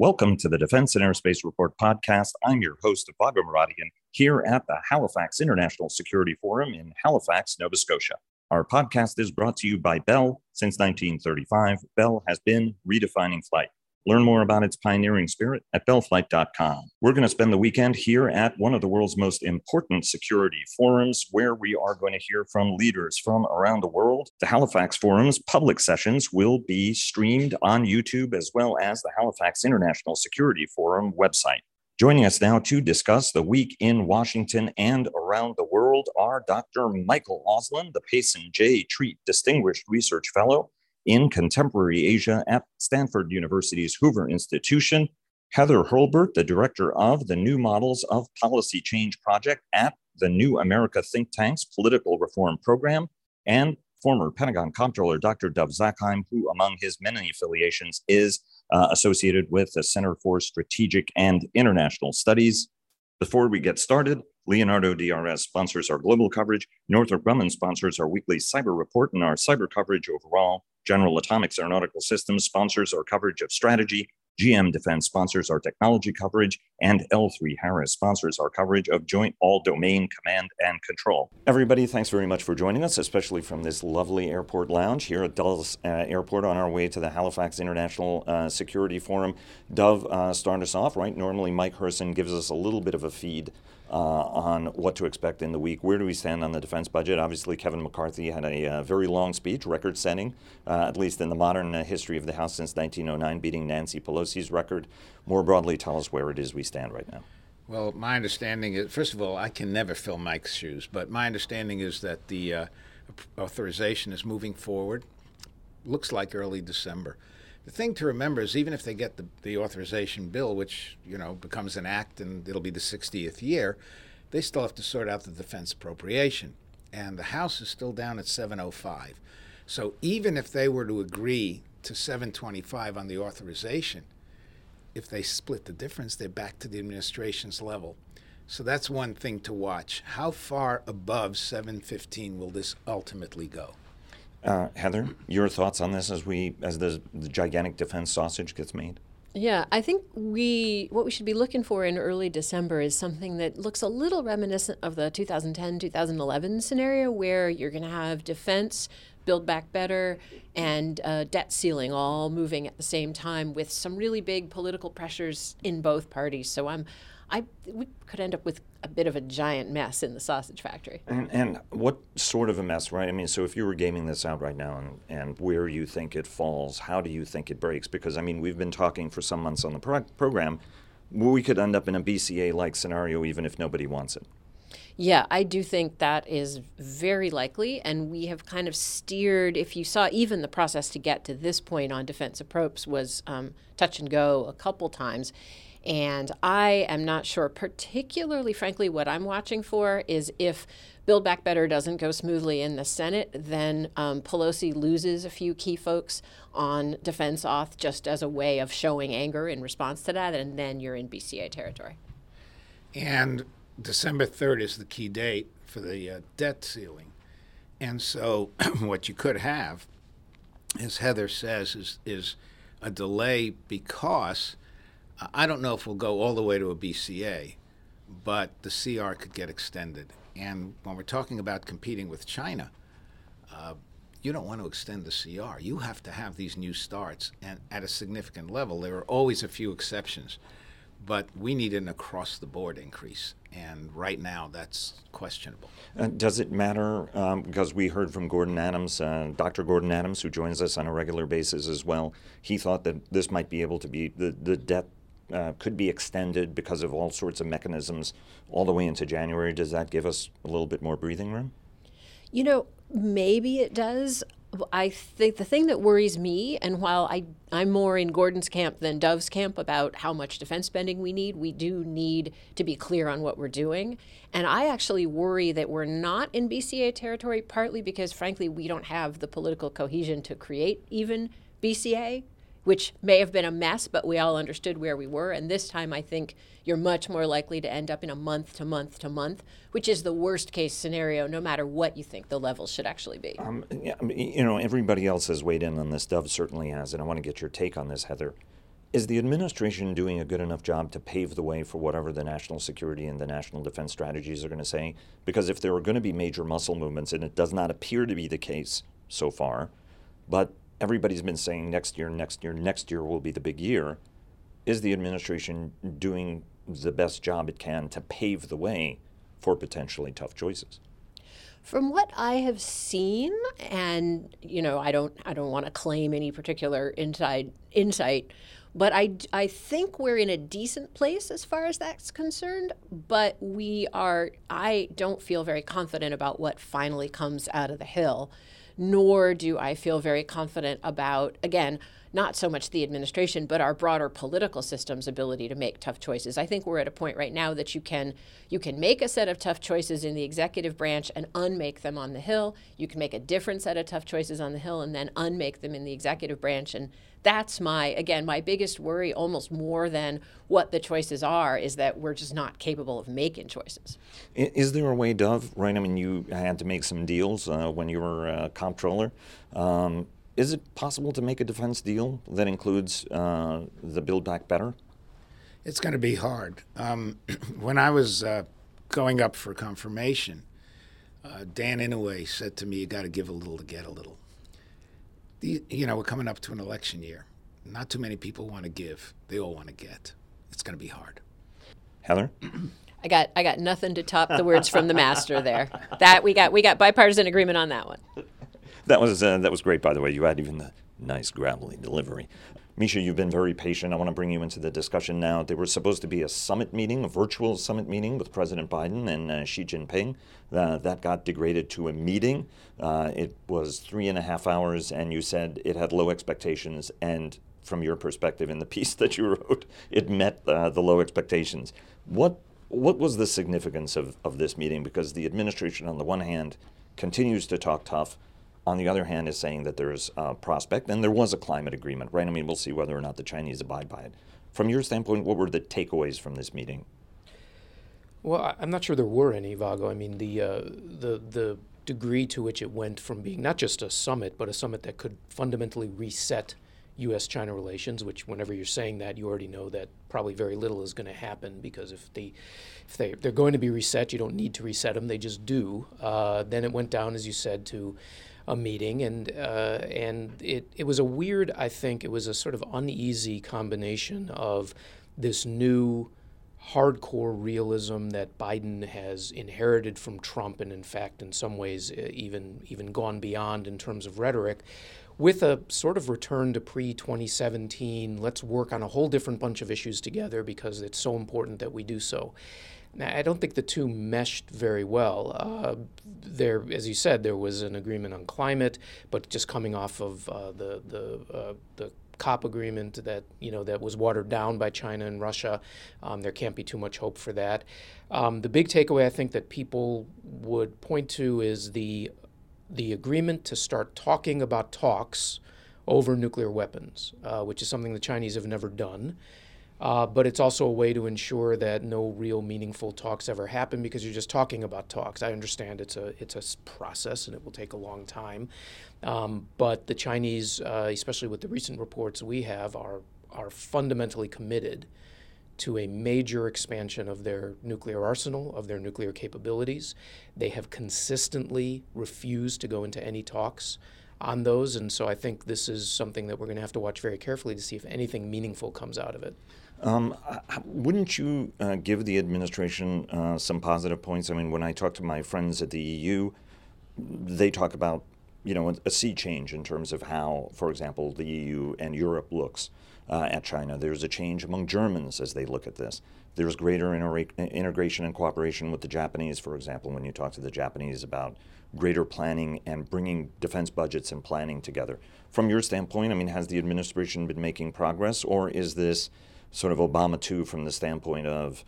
Welcome to the Defense and Aerospace Report podcast. I'm your host, Bago Maradigan, here at the Halifax International Security Forum in Halifax, Nova Scotia. Our podcast is brought to you by Bell. Since 1935, Bell has been redefining flight. Learn more about its pioneering spirit at bellflight.com. We're going to spend the weekend here at one of the world's most important security forums, where we are going to hear from leaders from around the world. The Halifax Forum's public sessions will be streamed on YouTube, as well as the Halifax International Security Forum website. Joining us now to discuss the week in Washington and around the world are Dr. Michael Auslin, the Payson J. Treat Distinguished Research Fellow in Contemporary Asia at Stanford University's Hoover Institution; Heather Hurlburt, the director of the New Models of Policy Change Project at the New America think tank's Political Reform Program; and former Pentagon Comptroller Dr. Dov Zakheim, who among his many affiliations is associated with the Center for Strategic and International Studies. Before we get started, Leonardo DRS sponsors our global coverage, Northrop Grumman sponsors our weekly cyber report and our cyber coverage overall, General Atomics Aeronautical Systems sponsors our coverage of strategy, GM Defense sponsors our technology coverage, and L3Harris sponsors our coverage of joint all-domain command and control. Everybody, thanks very much for joining us, especially from this lovely airport lounge here at Dulles Airport on our way to the Halifax International Security Forum. Dov, start us off, right? Normally, Mike Hurson gives us a little bit of a feed on what to expect in the week. Where do we stand on the defense budget? Obviously, Kevin McCarthy had a very long speech, record-setting, at least in the modern history of the House since 1909, beating Nancy Pelosi's record. More broadly, tell us where it is we stand right now. Well, my understanding is, first of all, I can never fill Mike's shoes, but my understanding is that the authorization is moving forward. Looks like early December. The thing to remember is, even if they get the authorization bill, which, you know, becomes an act and it'll be the 60th year, they still have to sort out the defense appropriation. And the House is still down at 705. So even if they were to agree to 725 on the authorization, if they split the difference, they're back to the administration's level. So that's one thing to watch. How far above 715 will this ultimately go? Heather, your thoughts on this as the gigantic defense sausage gets made? Yeah, I think what we should be looking for in early December is something that looks a little reminiscent of the 2010-2011 scenario, where you're going to have defense, Build Back Better, and debt ceiling all moving at the same time, with some really big political pressures in both parties. So we could end up with a bit of a giant mess in the sausage factory. And what sort of a mess, right? I mean, so if you were gaming this out right now and where you think it falls, how do you think it breaks? Because, I mean, we've been talking for some months on the program, we could end up in a BCA-like scenario even if nobody wants it. Yeah, I do think that is very likely, and we have kind of steered, if you saw, even the process to get to this point on defense approps was touch and go a couple times. And I am not sure, particularly, frankly, what I'm watching for is, if Build Back Better doesn't go smoothly in the Senate, then Pelosi loses a few key folks on defense auth just as a way of showing anger in response to that, and then you're in BCA territory. And December 3rd is the key date for the debt ceiling. And so what you could have, as Heather says, is a delay, because I don't know if we'll go all the way to a BCA, but the CR could get extended. And when we're talking about competing with China, you don't want to extend the CR. You have to have these new starts, and at a significant level. There are always a few exceptions, but we need an across-the-board increase. And right now, that's questionable. Does it matter? Because we heard from Gordon Adams, Dr. Gordon Adams, who joins us on a regular basis as well. He thought that this might be able to be, the debt could be extended because of all sorts of mechanisms all the way into January. Does that give us a little bit more breathing room? You know, maybe it does. I think the thing that worries me, and while I'm more in Gordon's camp than Dov's camp about how much defense spending we need, we do need to be clear on what we're doing. And I actually worry that we're not in BCA territory, partly because, frankly, we don't have the political cohesion to create even BCA, which may have been a mess, but we all understood where we were. And this time, I think you're much more likely to end up in a month-to-month, which is the worst-case scenario, no matter what you think the level should actually be. Yeah, I mean, you know, everybody else has weighed in on this. Dov certainly has, and I want to get your take on this, Heather. Is the administration doing a good enough job to pave the way for whatever the national security and the national defense strategies are going to say? Because if there are going to be major muscle movements, and it does not appear to be the case so far, but everybody's been saying next year will be the big year, is the administration doing the best job it can to pave the way for potentially tough choices? From what I have seen, and you know, I don't want to claim any particular insight, but I think we're in a decent place as far as that's concerned, but I don't feel very confident about what finally comes out of the Hill, nor do I feel very confident about, again, not so much the administration, but our broader political system's ability to make tough choices. I think we're at a point right now that you can make a set of tough choices in the executive branch and unmake them on the Hill. You can make a different set of tough choices on the Hill and then unmake them in the executive branch. And that's my biggest worry, almost more than what the choices are, is that we're just not capable of making choices. Is there a way, Dov, right? I mean, you had to make some deals when you were comptroller. Is it possible to make a defense deal that includes the Build Back Better? It's going to be hard. When I was going up for confirmation, Dan Inouye said to me, "You got to give a little to get a little." We're coming up to an election year. Not too many people want to give. They all want to get. It's going to be hard. Heather? I got nothing to top the words from the master there. That we got bipartisan agreement on that one. That was great, by the way. You had even the nice gravelly delivery. Misha, you've been very patient. I want to bring you into the discussion now. There was supposed to be a summit meeting, a virtual summit meeting with President Biden and Xi Jinping. That got degraded to a meeting. It was 3.5 hours, and you said it had low expectations. And from your perspective in the piece that you wrote, it met the low expectations. What was the significance of this meeting? Because the administration, on the one hand, continues to talk tough. On the other hand, is saying that there is a prospect, and there was a climate agreement, right? I mean, we'll see whether or not the Chinese abide by it. From your standpoint, what were the takeaways from this meeting? Well, I'm not sure there were any, Vago. I mean, the degree to which it went from being not just a summit, but a summit that could fundamentally reset U.S.-China relations, which whenever you're saying that, you already know that probably very little is going to happen, because if they're going to be reset, you don't need to reset them, they just do. Then it went down, as you said, to a meeting, and it was a weird, I think, it was a sort of uneasy combination of this new hardcore realism that Biden has inherited from Trump, and in fact, in some ways, even gone beyond in terms of rhetoric, with a sort of return to pre-2017, let's work on a whole different bunch of issues together because it's so important that we do so. Now, I don't think the two meshed very well. There, as you said, there was an agreement on climate, but just coming off of the COP agreement that that was watered down by China and Russia, there can't be too much hope for that. The big takeaway I think that people would point to is the agreement to start talking about talks over nuclear weapons, which is something the Chinese have never done. But it's also a way to ensure that no real meaningful talks ever happen, because you're just talking about talks. I understand it's a process and it will take a long time. But the Chinese, especially with the recent reports we have, are fundamentally committed to a major expansion of their nuclear arsenal, of their nuclear capabilities. They have consistently refused to go into any talks on those, and so I think this is something that we're going to have to watch very carefully to see if anything meaningful comes out of it. Wouldn't you give the administration some positive points? I mean, when I talk to my friends at the EU, they talk about a sea change in terms of how, for example, the EU and Europe looks at China. There's a change among Germans as they look at this. There's greater integration and cooperation with the Japanese, for example, when you talk to the Japanese about greater planning and bringing defense budgets and planning together. From your standpoint, I mean, has the administration been making progress, or is this sort of Obama 2 from the standpoint of,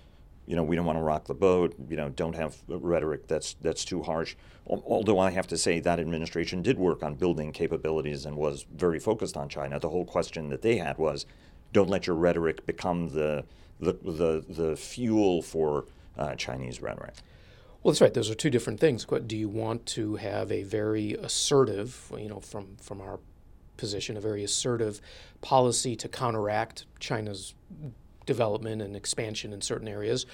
we don't want to rock the boat, don't have rhetoric that's too harsh? Although I have to say that administration did work on building capabilities and was very focused on China. The whole question that they had was, don't let your rhetoric become the fuel for Chinese rhetoric. Well, that's right. Those are two different things. Do you want to have a very assertive, from our position, a very assertive policy to counteract China's development and expansion in certain areas?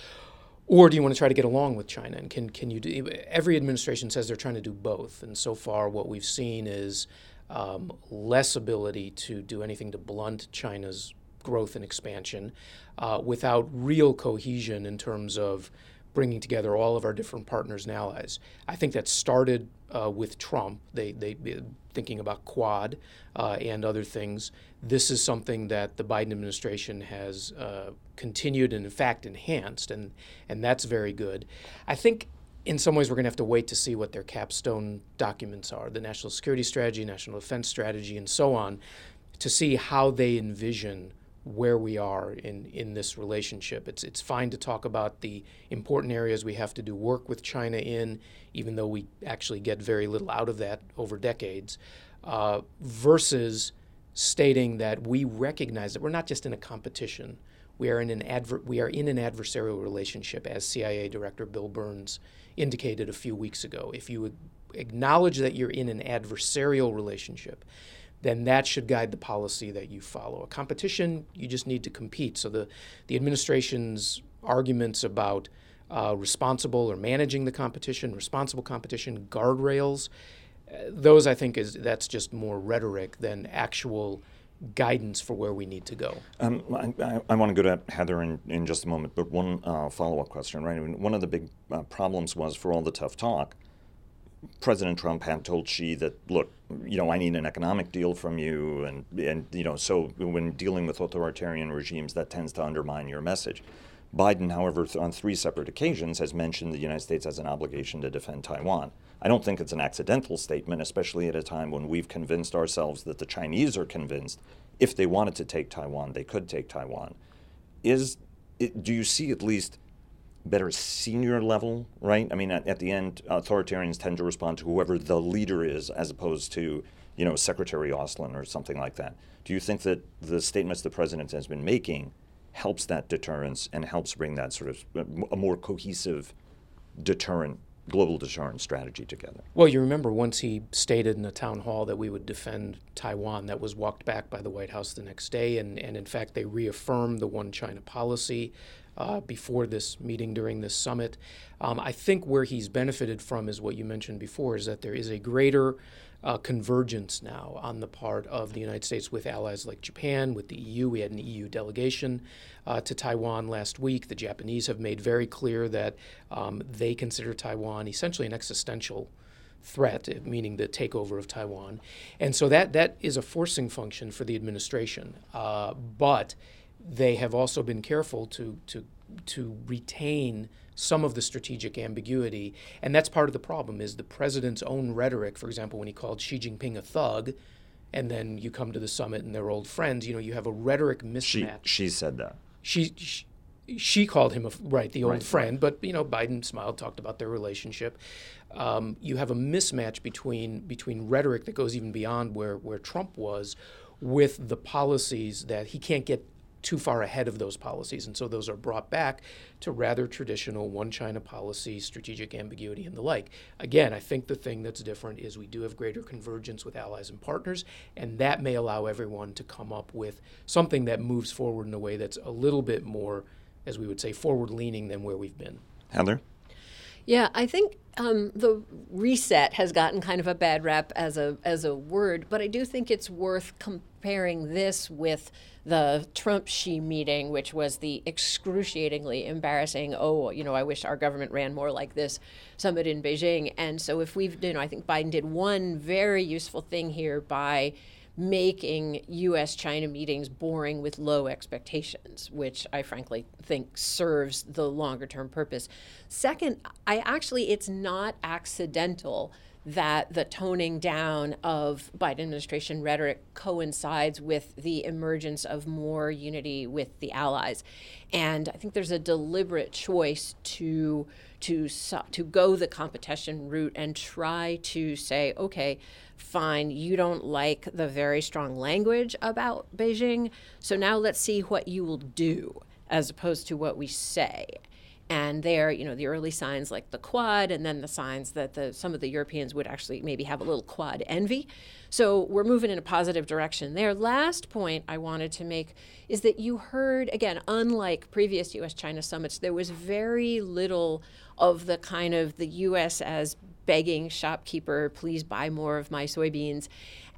Or do you want to try to get along with China? And can you do, every administration says they're trying to do both. And so far what we've seen is less ability to do anything to blunt China's growth and expansion without real cohesion in terms of bringing together all of our different partners and allies. I think that started with Trump, they thinking about QUAD and other things. This is something that the Biden administration has continued and, in fact, enhanced, and that's very good. I think in some ways we're going to have to wait to see what their capstone documents are, the national security strategy, national defense strategy, and so on, to see how they envision where we are in this relationship. It's fine to talk about the important areas we have to do work with China in, even though we actually get very little out of that over decades, versus stating that we recognize that we're not just in a competition. We are in an adversarial relationship, as CIA Director Bill Burns indicated a few weeks ago. If you acknowledge that you're in an adversarial relationship, then that should guide the policy that you follow. A competition, you just need to compete. So the administration's arguments about responsible or managing the competition, responsible competition, guardrails, those I think that's just more rhetoric than actual guidance for where we need to go. I want to go to Heather in just a moment, but one follow-up question, right? I mean, one of the big problems was, for all the tough talk, President Trump had told Xi that, look, you know, I need an economic deal from you, and you know, so when dealing with authoritarian regimes, that tends to undermine your message. Biden, however, on three separate occasions has mentioned the United States has an obligation to defend Taiwan. I don't think it's an accidental statement, especially at a time when we've convinced ourselves that the Chinese are convinced if they wanted to take Taiwan, they could take Taiwan. Do you see at least better senior level, right? I mean, at the end, authoritarians tend to respond to whoever the leader is, as opposed to, you know, Secretary Auslin or something like that. Do you think that the statements the president has been making helps that deterrence and helps bring that sort of a more cohesive deterrent, global deterrence strategy together? Well, you remember once he stated in a town hall that we would defend Taiwan. That was walked back by the White House the next day, and in fact, they reaffirmed the one China policy before this meeting, during this summit. I think where he's benefited from is what you mentioned before, is that there is a greater convergence now on the part of the United States with allies like Japan, with the EU. We had an EU delegation to Taiwan last week. The Japanese have made very clear that they consider Taiwan essentially an existential threat, meaning the takeover of Taiwan. And so that is a forcing function for the administration. But they have also been careful to retain some of the strategic ambiguity, and that's part of the problem, is the president's own rhetoric. For example, when he called Xi Jinping a thug, and then you come to the summit and they're old friends, you know, you have a rhetoric mismatch. She said that. She called him, friend, but, you know, Biden smiled, talked about their relationship. You have a mismatch between rhetoric that goes even beyond where Trump was, with the policies that he can't get too far ahead of those policies, and so those are brought back to rather traditional one China policy, strategic ambiguity, and the like. Again, I think the thing that's different is we do have greater convergence with allies and partners, and that may allow everyone to come up with something that moves forward in a way that's a little bit more, as we would say, forward-leaning than where we've been. Heather? Yeah, I think the reset has gotten kind of a bad rap as a word, but I do think it's worth comparing this with the Trump-Xi meeting, which was the excruciatingly embarrassing, oh, you know, I wish our government ran more like this summit in Beijing. And so if we've, you know, I think Biden did one very useful thing here by making U.S.-China meetings boring with low expectations, which I frankly think serves the longer-term purpose. Second, it's not accidental that the toning down of Biden administration rhetoric coincides with the emergence of more unity with the allies. And I think there's a deliberate choice to go the competition route and try to say, okay, fine, you don't like the very strong language about Beijing, so now let's see what you will do as opposed to what we say. And there, you know, the early signs like the QUAD, and then the signs that some of the Europeans would actually maybe have a little QUAD envy. So we're moving in a positive direction there. Last point I wanted to make is that you heard, again, unlike previous U.S.-China summits, there was very little of the kind of the U.S. as begging shopkeeper, please buy more of my soybeans.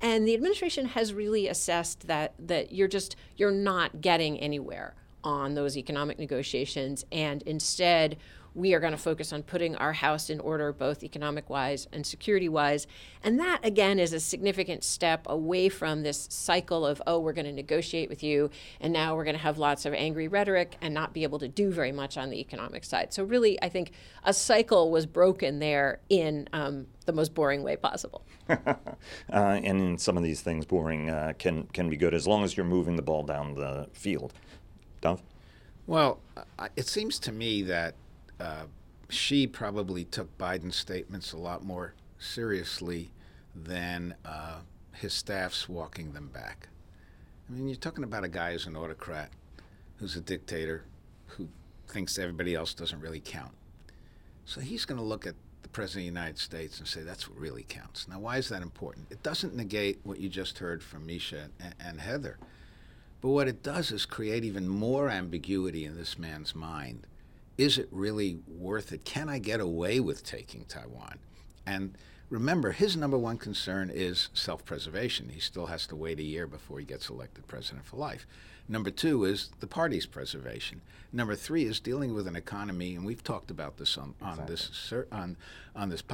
And the administration has really assessed that you're not getting anywhere on those economic negotiations, and instead we are going to focus on putting our house in order, both economic-wise and security-wise. And that, again, is a significant step away from this cycle of, oh, we're going to negotiate with you, and now we're going to have lots of angry rhetoric and not be able to do very much on the economic side. So really, I think a cycle was broken there in the most boring way possible. And in some of these things, boring can be good as long as you're moving the ball down the field. Dov? Well, it seems to me that Xi probably took Biden's statements a lot more seriously than his staff's walking them back. I mean, you're talking about a guy who's an autocrat, who's a dictator, who thinks everybody else doesn't really count. So he's going to look at the President of the United States and say, that's what really counts. Now, why is that important? It doesn't negate what you just heard from Misha and Heather. But what it does is create even more ambiguity in this man's mind. Is it really worth it? Can I get away with taking Taiwan? And remember, his number one concern is self-preservation. He still has to wait a year before he gets elected president for life. Number two is the party's preservation. Number three is dealing with an economy, and we've talked about this on this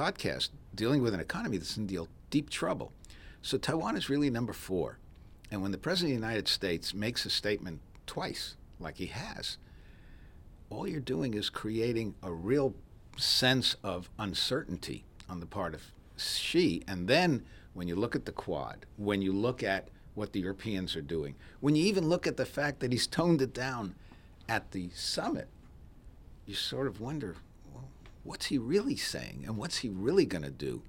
podcast, dealing with an economy that's in deep trouble. So Taiwan is really number four. And when the President of the United States makes a statement twice, like he has, all you're doing is creating a real sense of uncertainty on the part of Xi. And then when you look at the Quad, when you look at what the Europeans are doing, when you even look at the fact that he's toned it down at the summit, you sort of wonder, well, what's he really saying and what's he really going to do?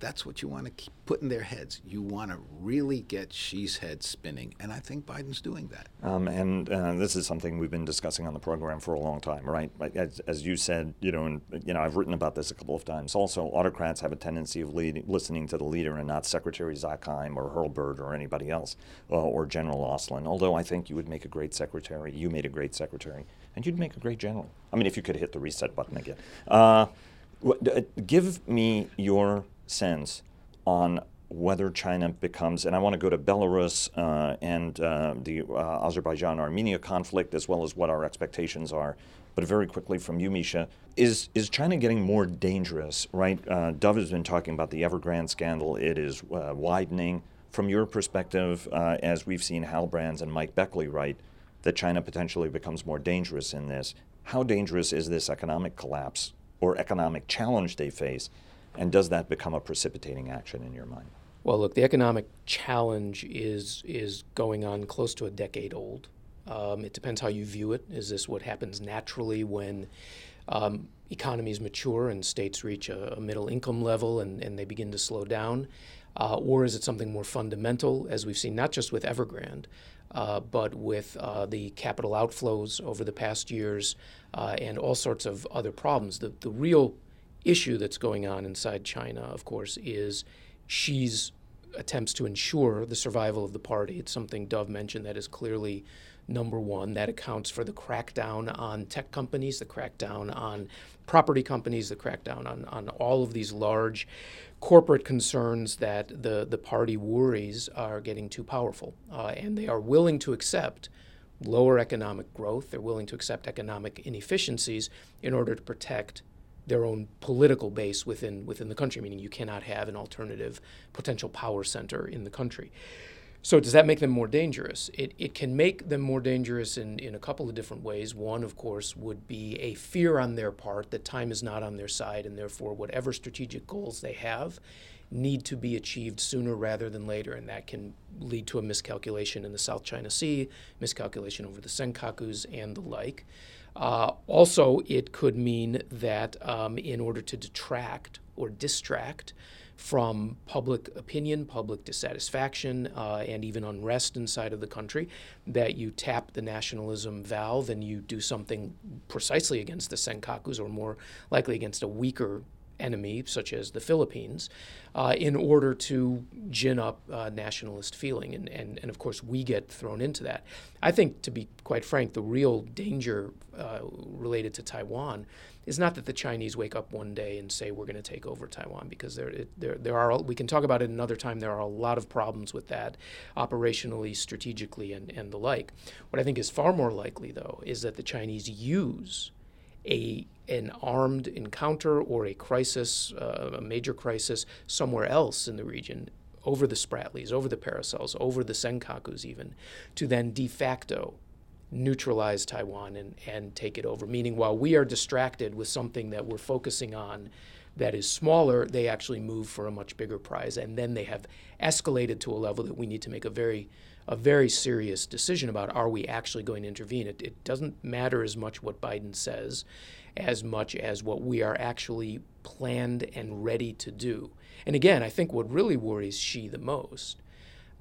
That's what you want to keep put in their heads. You want to really get Xi's head spinning, and I think Biden's doing that. And this is something we've been discussing on the program for a long time, right? As you said, and I've written about this a couple of times. Also, autocrats have a tendency of listening to the leader and not Secretary Zakheim or Hurlburt or anybody else, or General Auslin. Although I think you would make a great secretary. You made a great secretary, and you'd make a great general. I mean, if you could hit the reset button again. Give me your sense on whether China becomes, and I want to go to Belarus and the Azerbaijan-Armenia conflict, as well as what our expectations are. But very quickly from you, Misha, is China getting more dangerous, right? Dov has been talking about the Evergrande scandal. It is widening. From your perspective, as we've seen Hal Brands and Mike Beckley write, that China potentially becomes more dangerous in this. How dangerous is this economic collapse or economic challenge they face? And does that become a precipitating action in your mind? Well, look, the economic challenge is going on close to a decade old. It depends how you view it. Is this what happens naturally when economies mature and states reach a middle income level and they begin to slow down? Or is it something more fundamental, as we've seen not just with Evergrande, but with the capital outflows over the past years and all sorts of other problems? The real issue that's going on inside China, of course, is Xi's attempts to ensure the survival of the party. It's something Dov mentioned that is clearly number one. That accounts for the crackdown on tech companies, the crackdown on property companies, the crackdown on all of these large corporate concerns that the party worries are getting too powerful. And they are willing to accept lower economic growth. They're willing to accept economic inefficiencies in order to protect their own political base within the country, meaning you cannot have an alternative potential power center in the country. So does that make them more dangerous? It can make them more dangerous in a couple of different ways. One, of course, would be a fear on their part that time is not on their side, and therefore whatever strategic goals they have need to be achieved sooner rather than later, and that can lead to a miscalculation in the South China Sea, miscalculation over the Senkakus and the like. Also, it could mean that in order to detract or distract from public opinion, public dissatisfaction, and even unrest inside of the country, that you tap the nationalism valve and you do something precisely against the Senkakus, or more likely against a weaker enemy, such as the Philippines, in order to gin up nationalist feeling. And of course, we get thrown into that. I think, to be quite frank, the real danger related to Taiwan is not that the Chinese wake up one day and say, we're going to take over Taiwan, because there are, we can talk about it another time, there are a lot of problems with that operationally, strategically, and the like. What I think is far more likely, though, is that the Chinese use an armed encounter or a crisis, a major crisis somewhere else in the region, over the Spratlys, over the Paracels, over the Senkakus even, to then de facto neutralize Taiwan and take it over. Meaning, while we are distracted with something that we're focusing on that is smaller, they actually move for a much bigger prize, and then they have escalated to a level that we need to make a very serious decision about, are we actually going to intervene? It doesn't matter as much what Biden says as much as what we are actually planned and ready to do. And again, I think what really worries Xi the most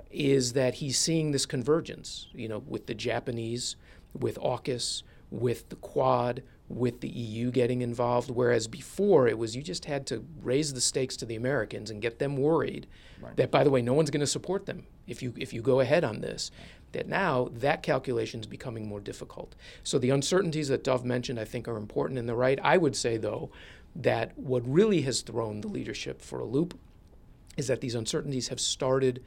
is that he's seeing this convergence, with the Japanese, with AUKUS, with the QUAD, with the EU getting involved, whereas before it was you just had to raise the stakes to the Americans and get them worried that, by the way, no one's going to support them if you go ahead on this, that now that calculation is becoming more difficult. So the uncertainties that Dov mentioned, I think, are important and they're right. I would say, though, that what really has thrown the leadership for a loop is that these uncertainties have started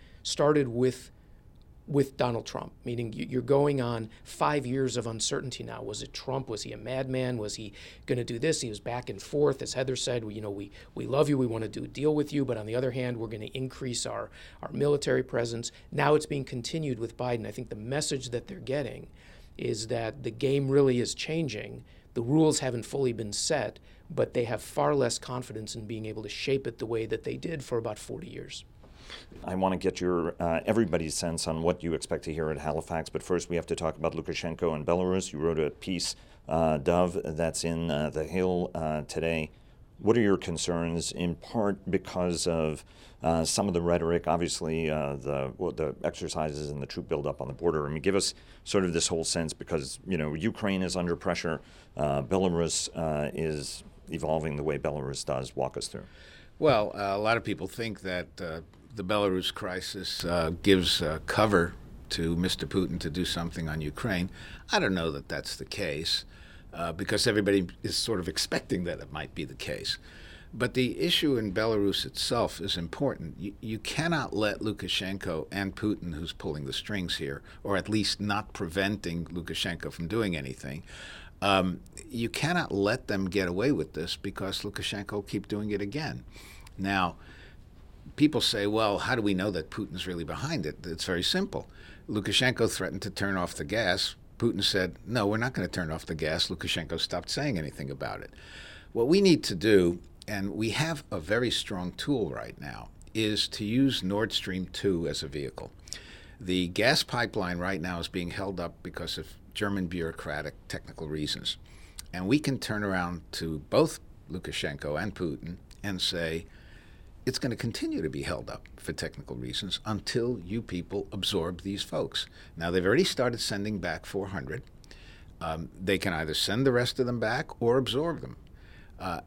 with Donald Trump, meaning you're going on 5 years of uncertainty now. Was it Trump? Was he a madman? Was he going to do this? He was back and forth. As Heather said, we love you. We want to do a deal with you. But on the other hand, we're going to increase our military presence. Now it's being continued with Biden. I think the message that they're getting is that the game really is changing. The rules haven't fully been set, but they have far less confidence in being able to shape it the way that they did for about 40 years. I want to get your everybody's sense on what you expect to hear at Halifax, but first we have to talk about Lukashenko and Belarus. You wrote a piece, Dov, that's in The Hill today. What are your concerns, in part because of some of the rhetoric, obviously the exercises and the troop buildup on the border? I mean, give us sort of this whole sense, because Ukraine is under pressure, Belarus is evolving the way Belarus does. Walk us through. Well, a lot of people think that the Belarus crisis gives cover to Mr. Putin to do something on Ukraine. I don't know that that's the case, because everybody is sort of expecting that it might be the case. But the issue in Belarus itself is important. You cannot let Lukashenko and Putin, who's pulling the strings here, or at least not preventing Lukashenko from doing anything, you cannot let them get away with this, because Lukashenko will keep doing it again. Now, people say, well, how do we know that Putin's really behind it? It's very simple. Lukashenko threatened to turn off the gas. Putin said, no, we're not going to turn off the gas. Lukashenko stopped saying anything about it. What we need to do, and we have a very strong tool right now, is to use Nord Stream 2 as a vehicle. The gas pipeline right now is being held up because of German bureaucratic technical reasons. And we can turn around to both Lukashenko and Putin and say, it's going to continue to be held up for technical reasons until you people absorb these folks. Now, they've already started sending back 400. They can either send the rest of them back or absorb them.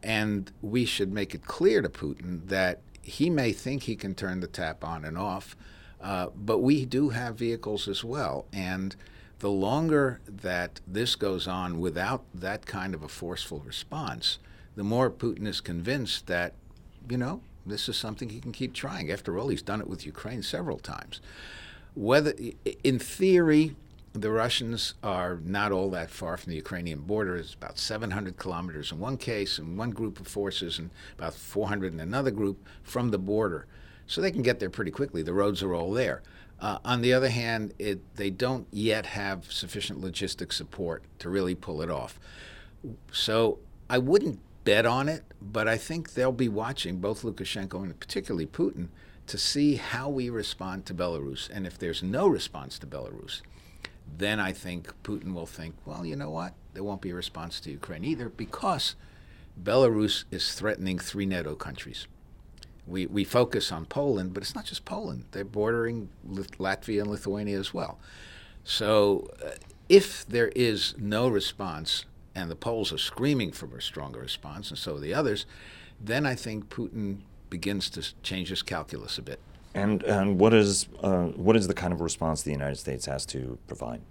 And we should make it clear to Putin that he may think he can turn the tap on and off, but we do have vehicles as well. And the longer that this goes on without that kind of a forceful response, the more Putin is convinced that, this is something he can keep trying. After all, he's done it with Ukraine several times. Whether, in theory, the Russians are not all that far from the Ukrainian border. It's about 700 kilometers in one case, and one group of forces, and about 400 in another group from the border. So they can get there pretty quickly. The roads are all there. On the other hand, they don't yet have sufficient logistic support to really pull it off. So I wouldn't bet on it, but I think they'll be watching, both Lukashenko and particularly Putin, to see how we respond to Belarus. And if there's no response to Belarus, then I think Putin will think, well, you know what? There won't be a response to Ukraine either, because Belarus is threatening 3 NATO countries. We focus on Poland, but it's not just Poland. They're bordering Latvia and Lithuania as well. So if there is no response, and the Poles are screaming for a stronger response, and so are the others, then I think Putin begins to change his calculus a bit. And what is the kind of response the United States has to provide?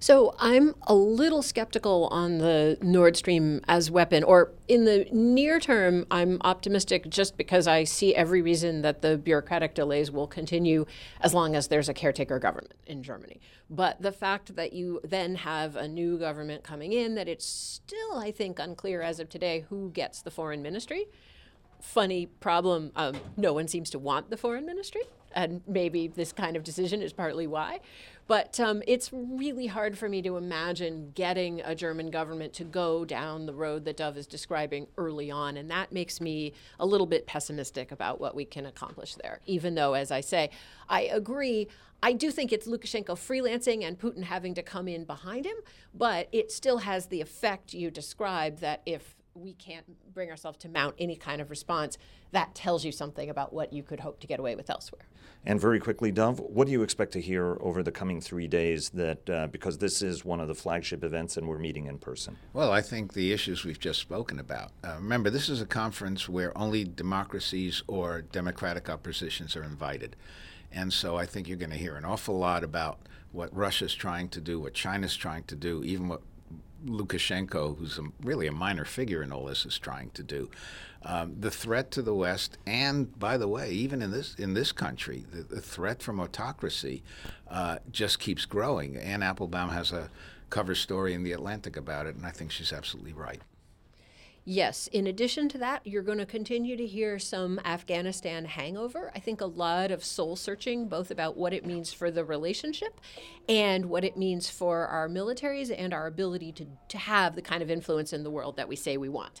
So I'm a little skeptical on the Nord Stream as weapon, or in the near term, I'm optimistic just because I see every reason that the bureaucratic delays will continue as long as there's a caretaker government in Germany. But the fact that you then have a new government coming in, that it's still, I think, unclear as of today who gets the foreign ministry. Funny problem, no one seems to want the foreign ministry. And maybe this kind of decision is partly why. But it's really hard for me to imagine getting a German government to go down the road that Dov is describing early on. And that makes me a little bit pessimistic about what we can accomplish there, even though, as I say, I agree. I do think it's Lukashenko freelancing and Putin having to come in behind him. But it still has the effect you described that if we can't bring ourselves to mount any kind of response, that tells you something about what you could hope to get away with elsewhere. And very quickly, Dov, what do you expect to hear over the coming 3 days that, because this is one of the flagship events and we're meeting in person? Well, I think the issues we've just spoken about. Remember, this is a conference where only democracies or democratic oppositions are invited. And so I think you're going to hear an awful lot about what Russia's trying to do, what China's trying to do, even what Lukashenko, who's really a minor figure in all this, is trying to do. The threat to the West, and by the way, even in this country, the threat from autocracy just keeps growing. Ann Applebaum has a cover story in The Atlantic about it, and I think she's absolutely right. Yes. In addition to that, you're going to continue to hear some Afghanistan hangover. I think a lot of soul searching, both about what it means for the relationship and what it means for our militaries and our ability to have the kind of influence in the world that we say we want.